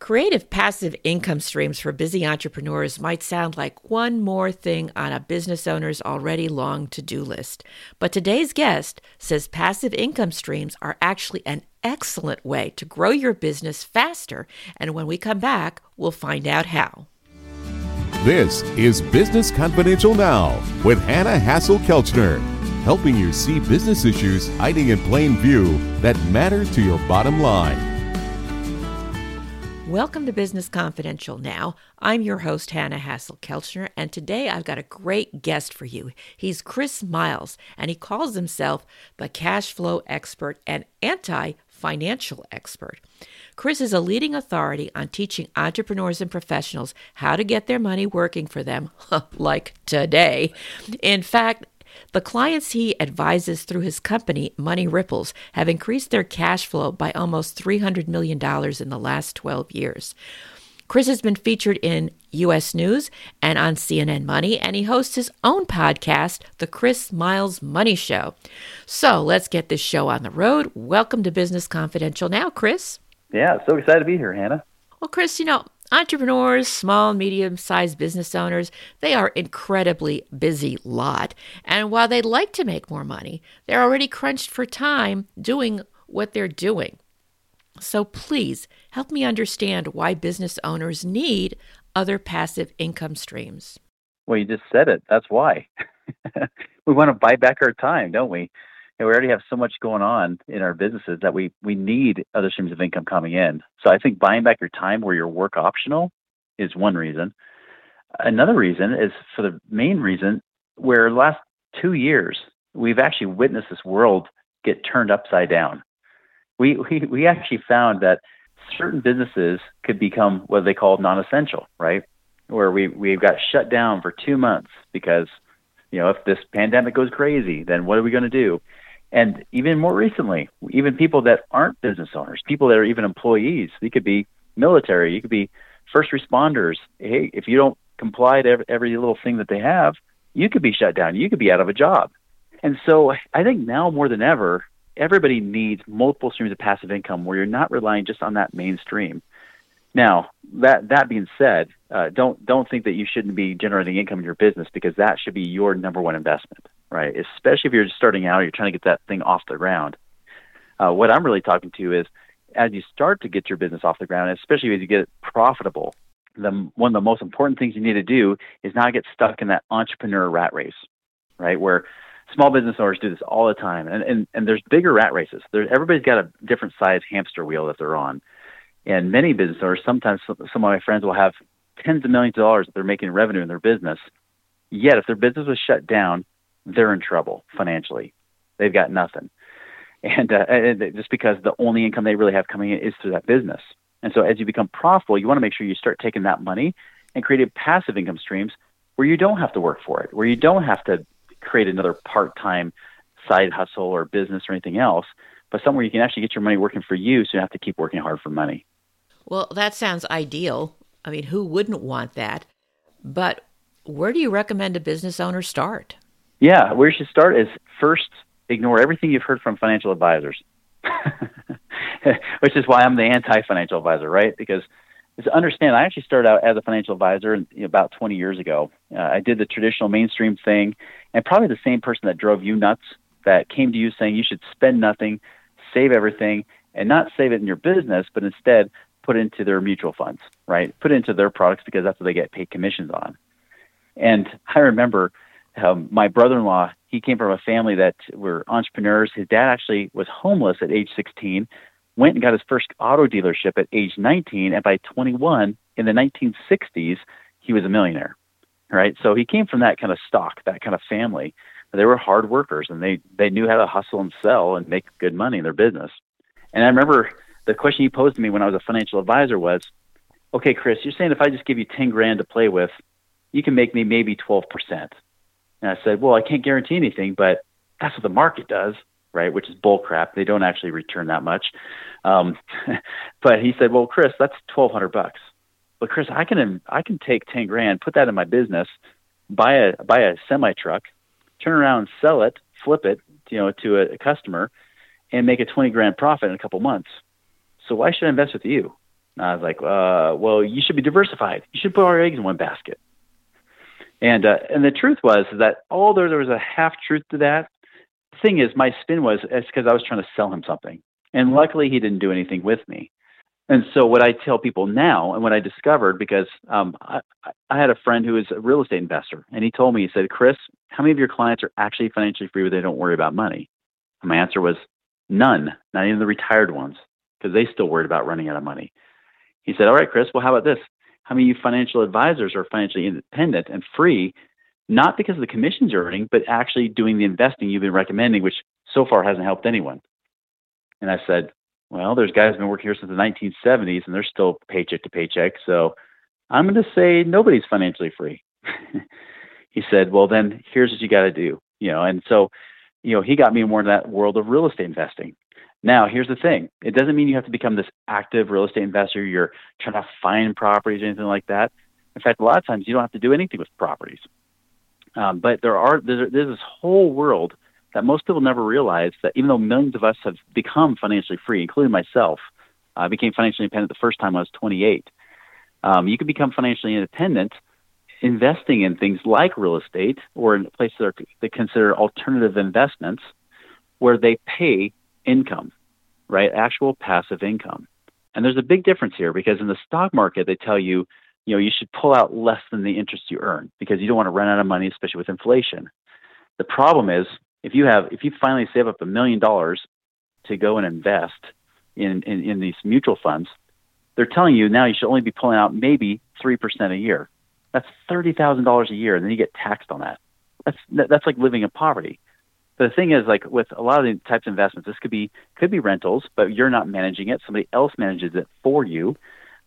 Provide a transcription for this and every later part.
Creative passive income streams for busy entrepreneurs might sound like one more thing on a business owner's already long to-do list. But today's guest says passive income streams are actually an excellent way to grow your business faster. And when we come back, we'll find out how. This is Business Confidential Now with Hannah Hassel-Kelchner, helping you see business issues hiding in plain view that matter to your bottom line. Welcome to Business Confidential Now. I'm your host, Hannah Hassel-Kelchner, and today I've got a great guest for you. He's Chris Miles, and he calls himself the cash flow expert and anti-financial expert. Chris is a leading authority on teaching entrepreneurs and professionals how to get their money working for them, like today. In fact, the clients he advises through his company, Money Ripples, have increased their cash flow by almost $300 million in the last 12 years. Chris has been featured in US News and on CNN Money, and he hosts his own podcast, The Chris Miles Money Show. So let's get this show on the road. Welcome to Business Confidential Now, Chris. Yeah, so excited to be here, Hannah. Well, Chris, entrepreneurs, small, medium-sized business owners, they are incredibly busy lot. And while they'd like to make more money, they're already crunched for time doing what they're doing. So please help me understand why business owners need other passive income streams. Well, you just said it. That's why. We want to buy back our time, don't we? And we already have so much going on in our businesses that we need other streams of income coming in. So I think buying back your time where your work optional is one reason. Another reason is, for the main reason, where the last 2 years, we've actually witnessed this world get turned upside down. We actually found that certain businesses could become what they call non-essential, right? Where we got shut down for 2 months because, if this pandemic goes crazy, then what are we going to do? And even more recently, even people that aren't business owners, people that are even employees, you could be military, you could be first responders. Hey, if you don't comply to every little thing that they have, you could be shut down. You could be out of a job. And so I think now more than ever, everybody needs multiple streams of passive income where you're not relying just on that mainstream. Now, that being said, don't think that you shouldn't be generating income in your business, because that should be your number one investment, right? Especially if you're just starting out, you're trying to get that thing off the ground. What I'm really talking to is, as you start to get your business off the ground, especially as you get it profitable, one of the most important things you need to do is not get stuck in that entrepreneur rat race, right? Where small business owners do this all the time. And there's bigger rat races. Everybody's got a different size hamster wheel that they're on. And many business owners, sometimes some of my friends will have tens of millions of dollars that they're making revenue in their business. Yet if their business was shut down, they're in trouble financially. They've got nothing. And just because the only income they really have coming in is through that business. And so as you become profitable, you want to make sure you start taking that money and creating passive income streams where you don't have to work for it, where you don't have to create another part-time side hustle or business or anything else, but somewhere you can actually get your money working for you, so you have to keep working hard for money. Well, that sounds ideal. I mean, who wouldn't want that? But where do you recommend a business owner start? Yeah, where you should start is, first, ignore everything you've heard from financial advisors, which is why I'm the anti-financial advisor, right? Because to understand, I actually started out as a financial advisor about 20 years ago. I did the traditional mainstream thing, and probably the same person that drove you nuts, that came to you saying you should spend nothing, save everything, and not save it in your business, but instead put it into their mutual funds, right? Put it into their products, because that's what they get paid commissions on. And I remember my brother-in-law, he came from a family that were entrepreneurs. His dad actually was homeless at age 16, went and got his first auto dealership at age 19, and by 21, in the 1960s, he was a millionaire, right? So he came from that kind of stock, that kind of family. They were hard workers, and they knew how to hustle and sell and make good money in their business. And I remember the question you posed to me when I was a financial advisor was, okay, Chris, you're saying if I just give you 10 grand to play with, you can make me maybe 12%. And I said, well, I can't guarantee anything, but that's what the market does, right? Which is bull crap. They don't actually return that much. But he said, well, Chris, that's $1,200. But Chris, I can take 10 grand, put that in my business, buy a semi truck, turn around, sell it, flip it, to a customer, and make a 20 grand profit in a couple months. So why should I invest with you? And I was like, well, you should be diversified. You should put all your eggs in one basket. And the truth was that although there was a half truth to that, the thing is, my spin was it's because I was trying to sell him something. And luckily, he didn't do anything with me. And so what I tell people now and what I discovered, because I had a friend who is a real estate investor, and he told me, he said, Chris, how many of your clients are actually financially free where they don't worry about money? And my answer was none, not even the retired ones, because they still worried about running out of money. He said, all right, Chris, well, how about this? How many of you financial advisors are financially independent and free, not because of the commissions you're earning, but actually doing the investing you've been recommending, which so far hasn't helped anyone? And I said, well, there's guys who've been working here since the 1970s, and they're still paycheck to paycheck. So I'm going to say nobody's financially free. He said, well, then here's what you got to do. And so, he got me more into that world of real estate investing. Now, here's the thing. It doesn't mean you have to become this active real estate investor. You're trying to find properties or anything like that. In fact, a lot of times you don't have to do anything with properties. But there's this whole world that most people never realize that even though millions of us have become financially free, including myself, I became financially independent the first time I was 28. You can become financially independent investing in things like real estate or in places that they consider alternative investments where they pay income, right? Actual passive income. And there's a big difference here because in the stock market, they tell you, you should pull out less than the interest you earn because you don't want to run out of money, especially with inflation. The problem is, if you finally save up $1 million to go and invest in these mutual funds, they're telling you now you should only be pulling out maybe 3% a year. That's $30,000 a year, and then you get taxed on that. That's like living in poverty. But the thing is, like with a lot of the types of investments, this could be rentals, but you're not managing it. Somebody else manages it for you.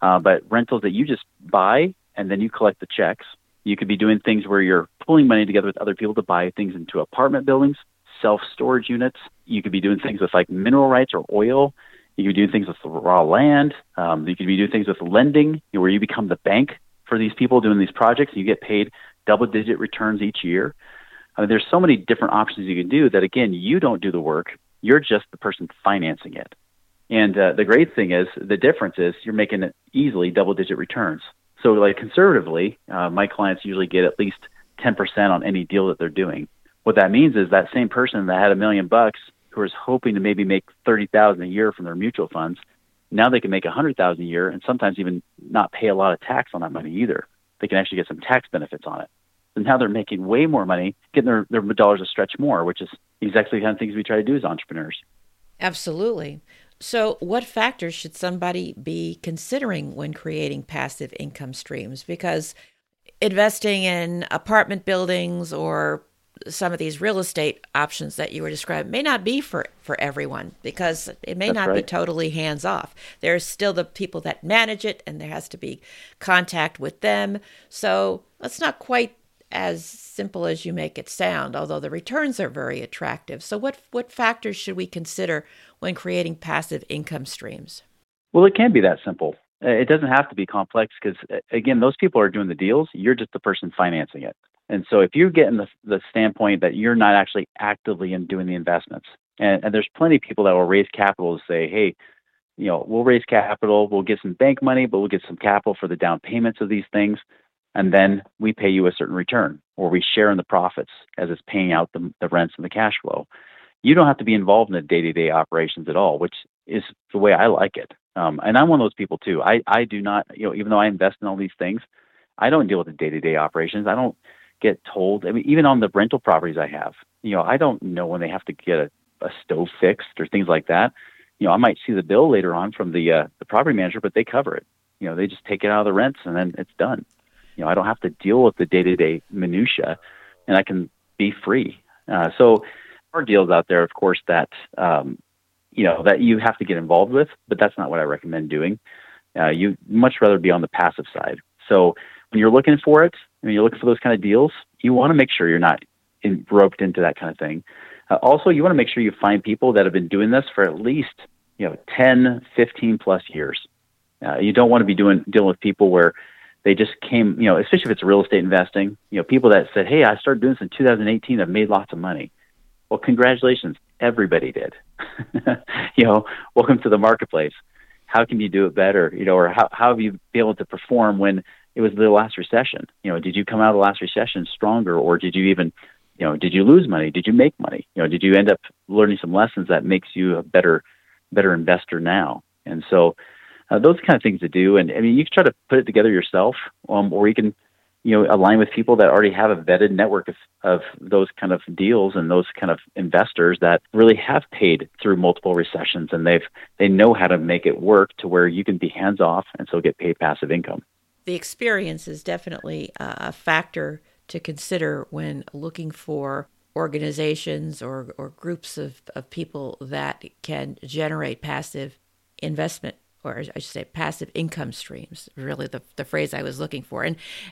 But rentals that you just buy and then you collect the checks. You could be doing things where you're pulling money together with other people to buy things into apartment buildings, self-storage units. You could be doing things with like mineral rights or oil. You could be doing things with raw land. You could be doing things with lending, where you become the bank for these people doing these projects. And you get paid double-digit returns each year. I mean, there's so many different options you can do that, again, you don't do the work. You're just the person financing it. And the great thing is, the difference is you're making easily double-digit returns. So like conservatively, my clients usually get at least 10% on any deal that they're doing. What that means is that same person that had $1 million who is hoping to maybe make $30,000 a year from their mutual funds, now they can make $100,000 a year and sometimes even not pay a lot of tax on that money either. They can actually get some tax benefits on it. And now they're making way more money, getting their dollars to stretch more, which is exactly the kind of things we try to do as entrepreneurs. Absolutely. So what factors should somebody be considering when creating passive income streams? Because investing in apartment buildings or some of these real estate options that you were describing may not be for everyone because it may not be totally hands-off. There's still the people that manage it and there has to be contact with them. So it's not quite as simple as you make it sound, although the returns are very attractive. So what factors should we consider when creating passive income streams? Well, it can be that simple. It doesn't have to be complex because, again, those people are doing the deals. You're just the person financing it. And so if you get in the standpoint that you're not actually actively in doing the investments, and there's plenty of people that will raise capital to say, hey, we'll raise capital, we'll get some bank money, but we'll get some capital for the down payments of these things. And then we pay you a certain return or we share in the profits as it's paying out the rents and the cash flow. You don't have to be involved in the day-to-day operations at all, which is the way I like it. And I'm one of those people too. I do not, even though I invest in all these things, I don't deal with the day-to-day operations. I don't get told, even on the rental properties I have, I don't know when they have to get a stove fixed or things like that. I might see the bill later on from the property manager, but they cover it. They just take it out of the rents and then it's done. I don't have to deal with the day-to-day minutia, and I can be free. So there are deals out there, of course, that, that you have to get involved with, but that's not what I recommend doing. You much rather be on the passive side. So when you're looking for it, when you're looking for those kind of deals, you want to make sure you're not roped into that kind of thing. Also, you want to make sure you find people that have been doing this for at least, 10, 15 plus years. You don't want to be dealing with people where they just came, especially if it's real estate investing, people that said, hey, I started doing this in 2018. I've made lots of money. Well, congratulations. Everybody did. Welcome to the marketplace. how can you do it better? You know, or how have you been able to perform when it was the last recession? You know, did you come out of the last recession stronger, or did you even, you know, did you lose money? Did you make money? You know, did you end up learning some lessons that makes you a better investor now? And so those kind of things to do. And I mean, you can try to put it together yourself, or you can, you know, align with people that already have a vetted network of those kind of deals and those kind of investors that really have paid through multiple recessions, and they know how to make it work to where you can be hands off and still get paid passive income. The experience is definitely a factor to consider when looking for organizations or groups of people that can generate passive investment, or I should say passive income streams, really the phrase I was looking for.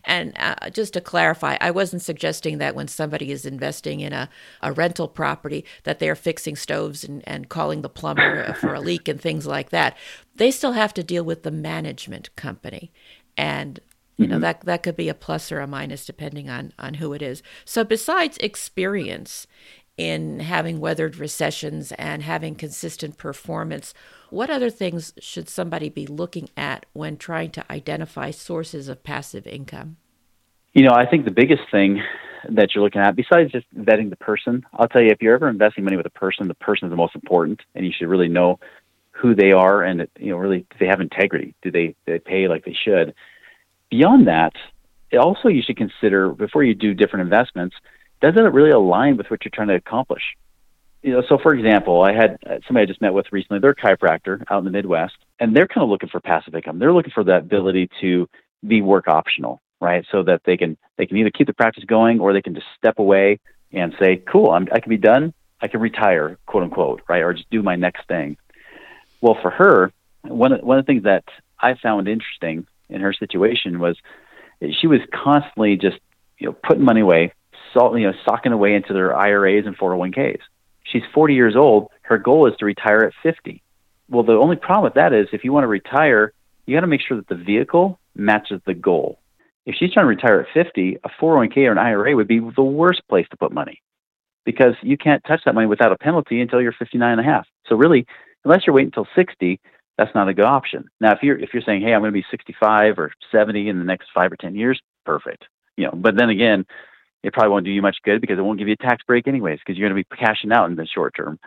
And just to clarify, I wasn't suggesting that when somebody is investing in a rental property that they're fixing stoves and calling the plumber for a leak and things like that. They still have to deal with the management company. And you know, that could be a plus or a minus depending on who it is. So besides experience in having weathered recessions and having consistent performance, what other things should somebody be looking at when trying to identify sources of passive income? You know, I think the biggest thing that you're looking at, besides just vetting the person, I'll tell you, if you're ever investing money with a person, the person is the most important, and you should really know who they are and, you know, really, do they have integrity? Do they pay like they should? Beyond that, also you should consider, before you do different investments, does it really align with what you're trying to accomplish? You know, so for example, I had somebody I just met with recently, they're a chiropractor out in the Midwest, and they're kind of looking for passive income. They're looking for that ability to be work optional, right? So that they can either keep the practice going, or they can just step away and say, cool, I can be done. I can retire, quote unquote, right? Or just do my next thing. Well, for her, one of the things that I found interesting in her situation was she was constantly just, you know, putting money away, socking away into their IRAs and 401ks. She's 40 years old. Her goal is to retire at 50. Well, the only problem with that is if you want to retire, you got to make sure that the vehicle matches the goal. If she's trying to retire at 50, a 401k or an IRA would be the worst place to put money, because you can't touch that money without a penalty until you're 59 and a half. So really, unless you're waiting until 60, that's not a good option. Now, if you're saying, hey, I'm going to be 65 or 70 in the next 5 or 10 years, perfect. You know, but then again, it probably won't do you much good, because it won't give you a tax break anyways, because you're going to be cashing out in the short term.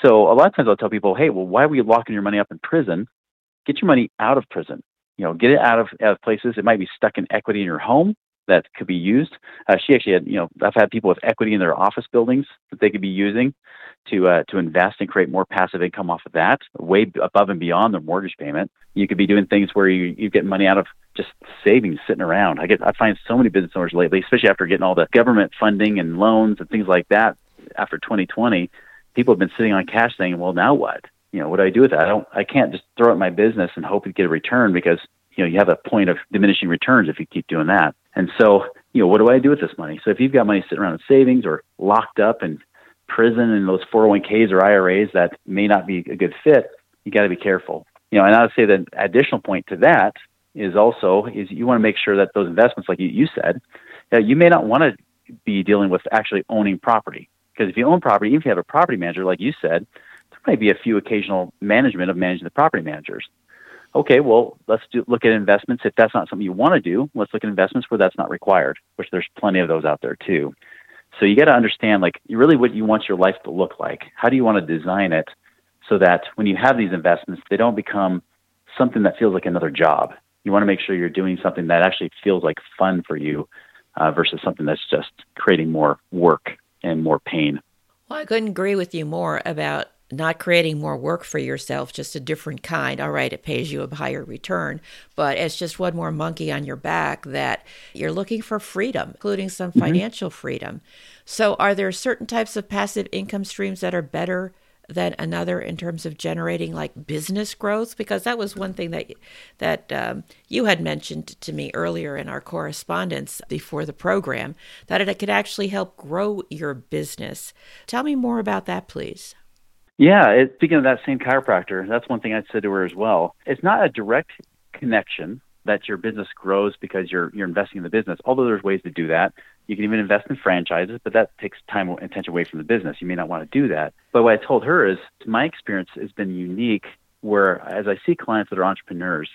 So a lot of times I'll tell people, hey, well, why were you locking your money up in prison? Get your money out of prison. You know, get it out of places. It might be stuck in equity in your home that could be used. She actually had, you know, I've had people with equity in their office buildings that they could be using to invest and create more passive income off of that, way above and beyond their mortgage payment. You could be doing things where you get money out of just savings sitting around. I find so many business owners lately, especially after getting all the government funding and loans and things like that after 2020, people have been sitting on cash saying, well, now what? You know, what do I do with that? I can't just throw it in my business and hope to get a return, because, you know, you have a point of diminishing returns if you keep doing that. And so, you know, what do I do with this money? So if you've got money sitting around in savings or locked up in prison and those 401ks or IRAs that may not be a good fit, you got to be careful. You know, and I would say that an additional point to that is you want to make sure that those investments, like you said, you may not want to be dealing with actually owning property. Because if you own property, even if you have a property manager, like you said, there might be a few occasional management of managing the property managers. Okay, well, let's look at investments. If that's not something you want to do, let's look at investments where that's not required, which there's plenty of those out there too. So you got to understand, like, really what you want your life to look like. How do you want to design it so that when you have these investments, they don't become something that feels like another job? You want to make sure you're doing something that actually feels like fun for you versus something that's just creating more work and more pain. Well, I couldn't agree with you more about not creating more work for yourself, just a different kind. All right, it pays you a higher return, but it's just one more monkey on your back that you're looking for freedom, including some financial freedom. So are there certain types of passive income streams that are better than another in terms of generating, like, business growth? Because that was one thing that you had mentioned to me earlier in our correspondence before the program, that it could actually help grow your business. Tell me more about that, please. Yeah, speaking of that same chiropractor, that's one thing I'd said to her as well. It's not a direct connection that your business grows because you're investing in the business, although there's ways to do that. You can even invest in franchises, but that takes time and attention away from the business. You may not want to do that. But what I told her is, my experience has been unique where as I see clients that are entrepreneurs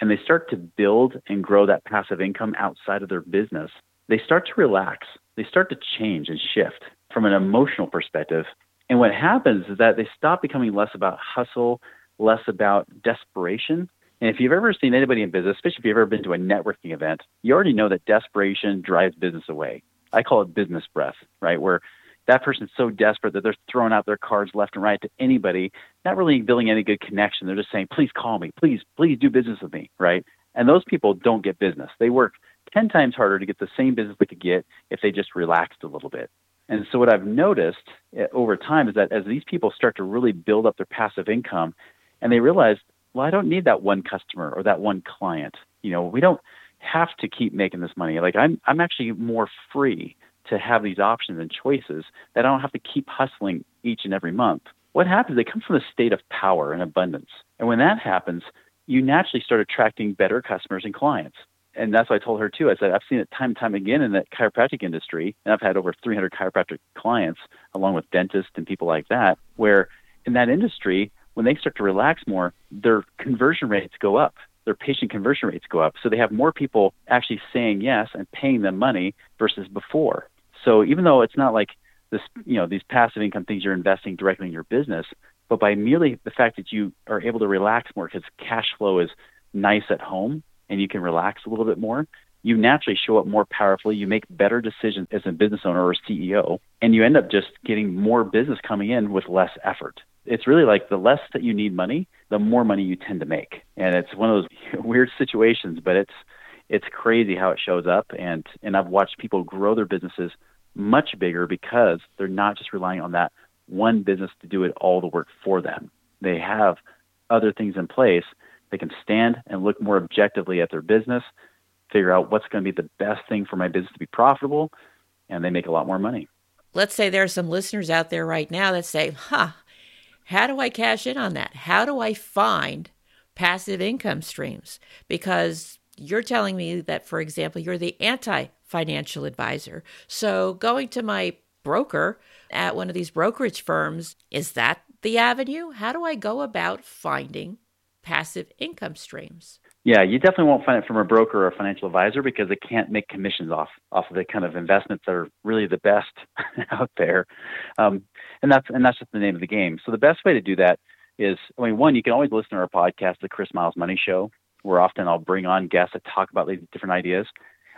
and they start to build and grow that passive income outside of their business, they start to relax. They start to change and shift from an emotional perspective. And what happens is that they stop becoming less about hustle, less about desperation. And if you've ever seen anybody in business, especially if you've ever been to a networking event, you already know that desperation drives business away. I call it business breath, right? Where that person's so desperate that they're throwing out their cards left and right to anybody, not really building any good connection. They're just saying, please call me, please do business with me, right? And those people don't get business. They work 10 times harder to get the same business they could get if they just relaxed a little bit. And so what I've noticed over time is that as these people start to really build up their passive income and they realize, well, I don't need that one customer or that one client. You know, we don't have to keep making this money. Like I'm actually more free to have these options and choices that I don't have to keep hustling each and every month. What happens, they come from a state of power and abundance. And when that happens, you naturally start attracting better customers and clients. And that's what I told her too. I said, I've seen it time and time again in the chiropractic industry, and I've had over 300 chiropractic clients along with dentists and people like that, where in that industry, when they start to relax more, their conversion rates go up. Their patient conversion rates go up. So they have more people actually saying yes and paying them money versus before. So even though it's not like this, you know, these passive income things you're investing directly in your business, but by merely the fact that you are able to relax more because cash flow is nice at home, and you can relax a little bit more, you naturally show up more powerfully. You make better decisions as a business owner or CEO, and you end up just getting more business coming in with less effort. It's really like the less that you need money, the more money you tend to make. And it's one of those weird situations, but it's crazy how it shows up. And I've watched people grow their businesses much bigger because they're not just relying on that one business to do it all the work for them. They have other things in place. They can stand and look more objectively at their business, figure out what's going to be the best thing for my business to be profitable, and they make a lot more money. Let's say there are some listeners out there right now that say, how do I cash in on that? How do I find passive income streams? Because you're telling me that, for example, you're the anti-financial advisor. So going to my broker at one of these brokerage firms, is that the avenue? How do I go about finding passive income streams? Yeah, you definitely won't find it from a broker or a financial advisor because they can't make commissions off of the kind of investments that are really the best out there. And that's just the name of the game. So the best way to do that is, one, you can always listen to our podcast, The Chris Miles Money Show, where often I'll bring on guests that talk about these different ideas.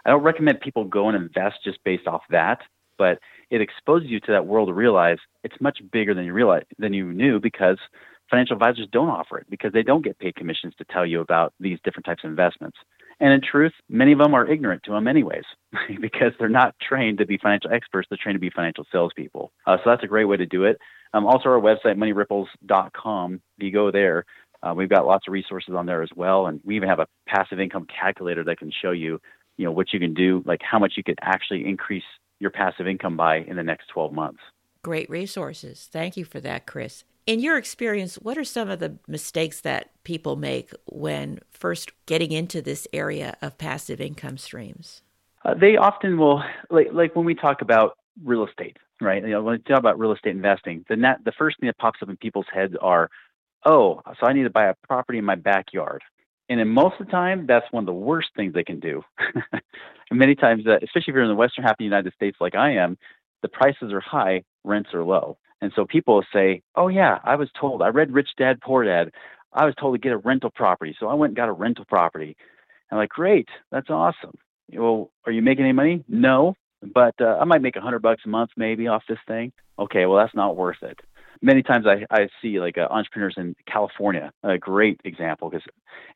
I don't recommend people go and invest just based off that, but it exposes you to that world to realize it's much bigger than you knew because financial advisors don't offer it because they don't get paid commissions to tell you about these different types of investments. And in truth, many of them are ignorant to them anyways because they're not trained to be financial experts. They're trained to be financial salespeople. So that's a great way to do it. Also, our website, moneyripples.com, if you go there, we've got lots of resources on there as well. And we even have a passive income calculator that can show you, what you can do, like how much you could actually increase your passive income by in the next 12 months. Great resources. Thank you for that, Chris. In your experience, what are some of the mistakes that people make when first getting into this area of passive income streams? They often will, like when we talk about real estate, right? When we talk about real estate investing, then the first thing that pops up in people's heads are, so I need to buy a property in my backyard. And in most of the time, that's one of the worst things they can do. And many times, especially if you're in the western half of the United States like I am, the prices are high, rents are low. And so people say, I read Rich Dad, Poor Dad. I was told to get a rental property. So I went and got a rental property. I'm like, great, that's awesome. Well, are you making any money? No, but I might make $100 a month maybe off this thing. Okay, well, that's not worth it. Many times I see entrepreneurs in California, a great example, because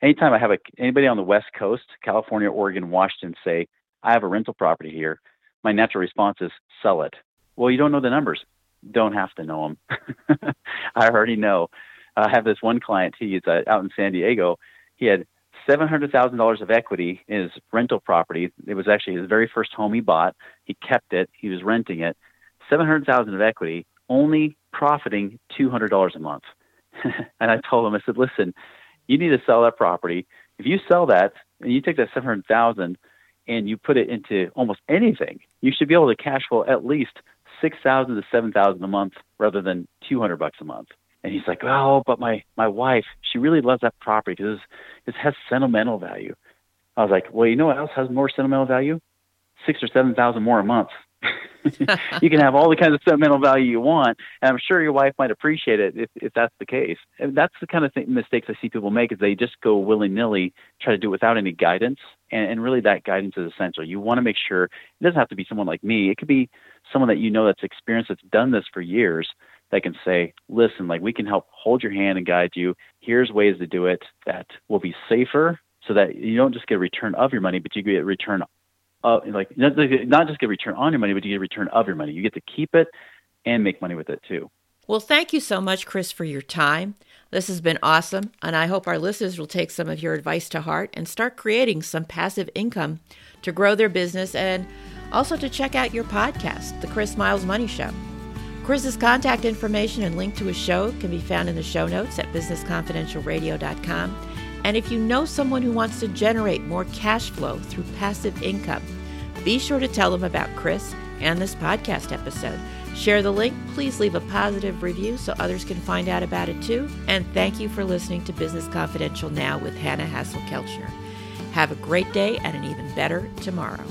anytime I have anybody on the West Coast, California, Oregon, Washington, say, I have a rental property here, my natural response is sell it. Well, you don't know the numbers. Don't have to know them. I already know. I have this one client, he's out in San Diego. He had $700,000 of equity in his rental property. It was actually his very first home he bought. He kept it. He was renting it. $700,000 of equity, only profiting $200 a month. And I told him, I said, listen, you need to sell that property. If you sell that and you take that $700,000 and you put it into almost anything, you should be able to cash flow at least $6,000 to $7,000 a month rather than $200 a month. And he's like, oh, but my wife, she really loves that property because it has sentimental value. I was like, well, you know what else has more sentimental value? $6,000 or $7,000 more a month. You can have all the kinds of sentimental value you want, and I'm sure your wife might appreciate it if that's the case. And that's the kind of mistakes I see people make, is they just go willy-nilly, try to do it without any guidance, and really that guidance is essential. You want to make sure, it doesn't have to be someone like me, it could be someone that you know that's experienced, that's done this for years, that can say, listen, like, we can help hold your hand and guide you. Here's ways to do it that will be safer, so that you don't just get a return of your money, but you get a return not just get a return on your money, but you get a return of your money. You get to keep it and make money with it too. Well, thank you so much, Chris, for your time. This has been awesome, and I hope our listeners will take some of your advice to heart and start creating some passive income to grow their business, and also to check out your podcast, The Chris Miles Money Show. Chris's contact information and link to his show can be found in the show notes at businessconfidentialradio.com. And if you know someone who wants to generate more cash flow through passive income, be sure to tell them about Chris and this podcast episode. Share the link. Please leave a positive review so others can find out about it too. And thank you for listening to Business Confidential Now with Hannah Hassel-Kelchner. Have a great day and an even better tomorrow.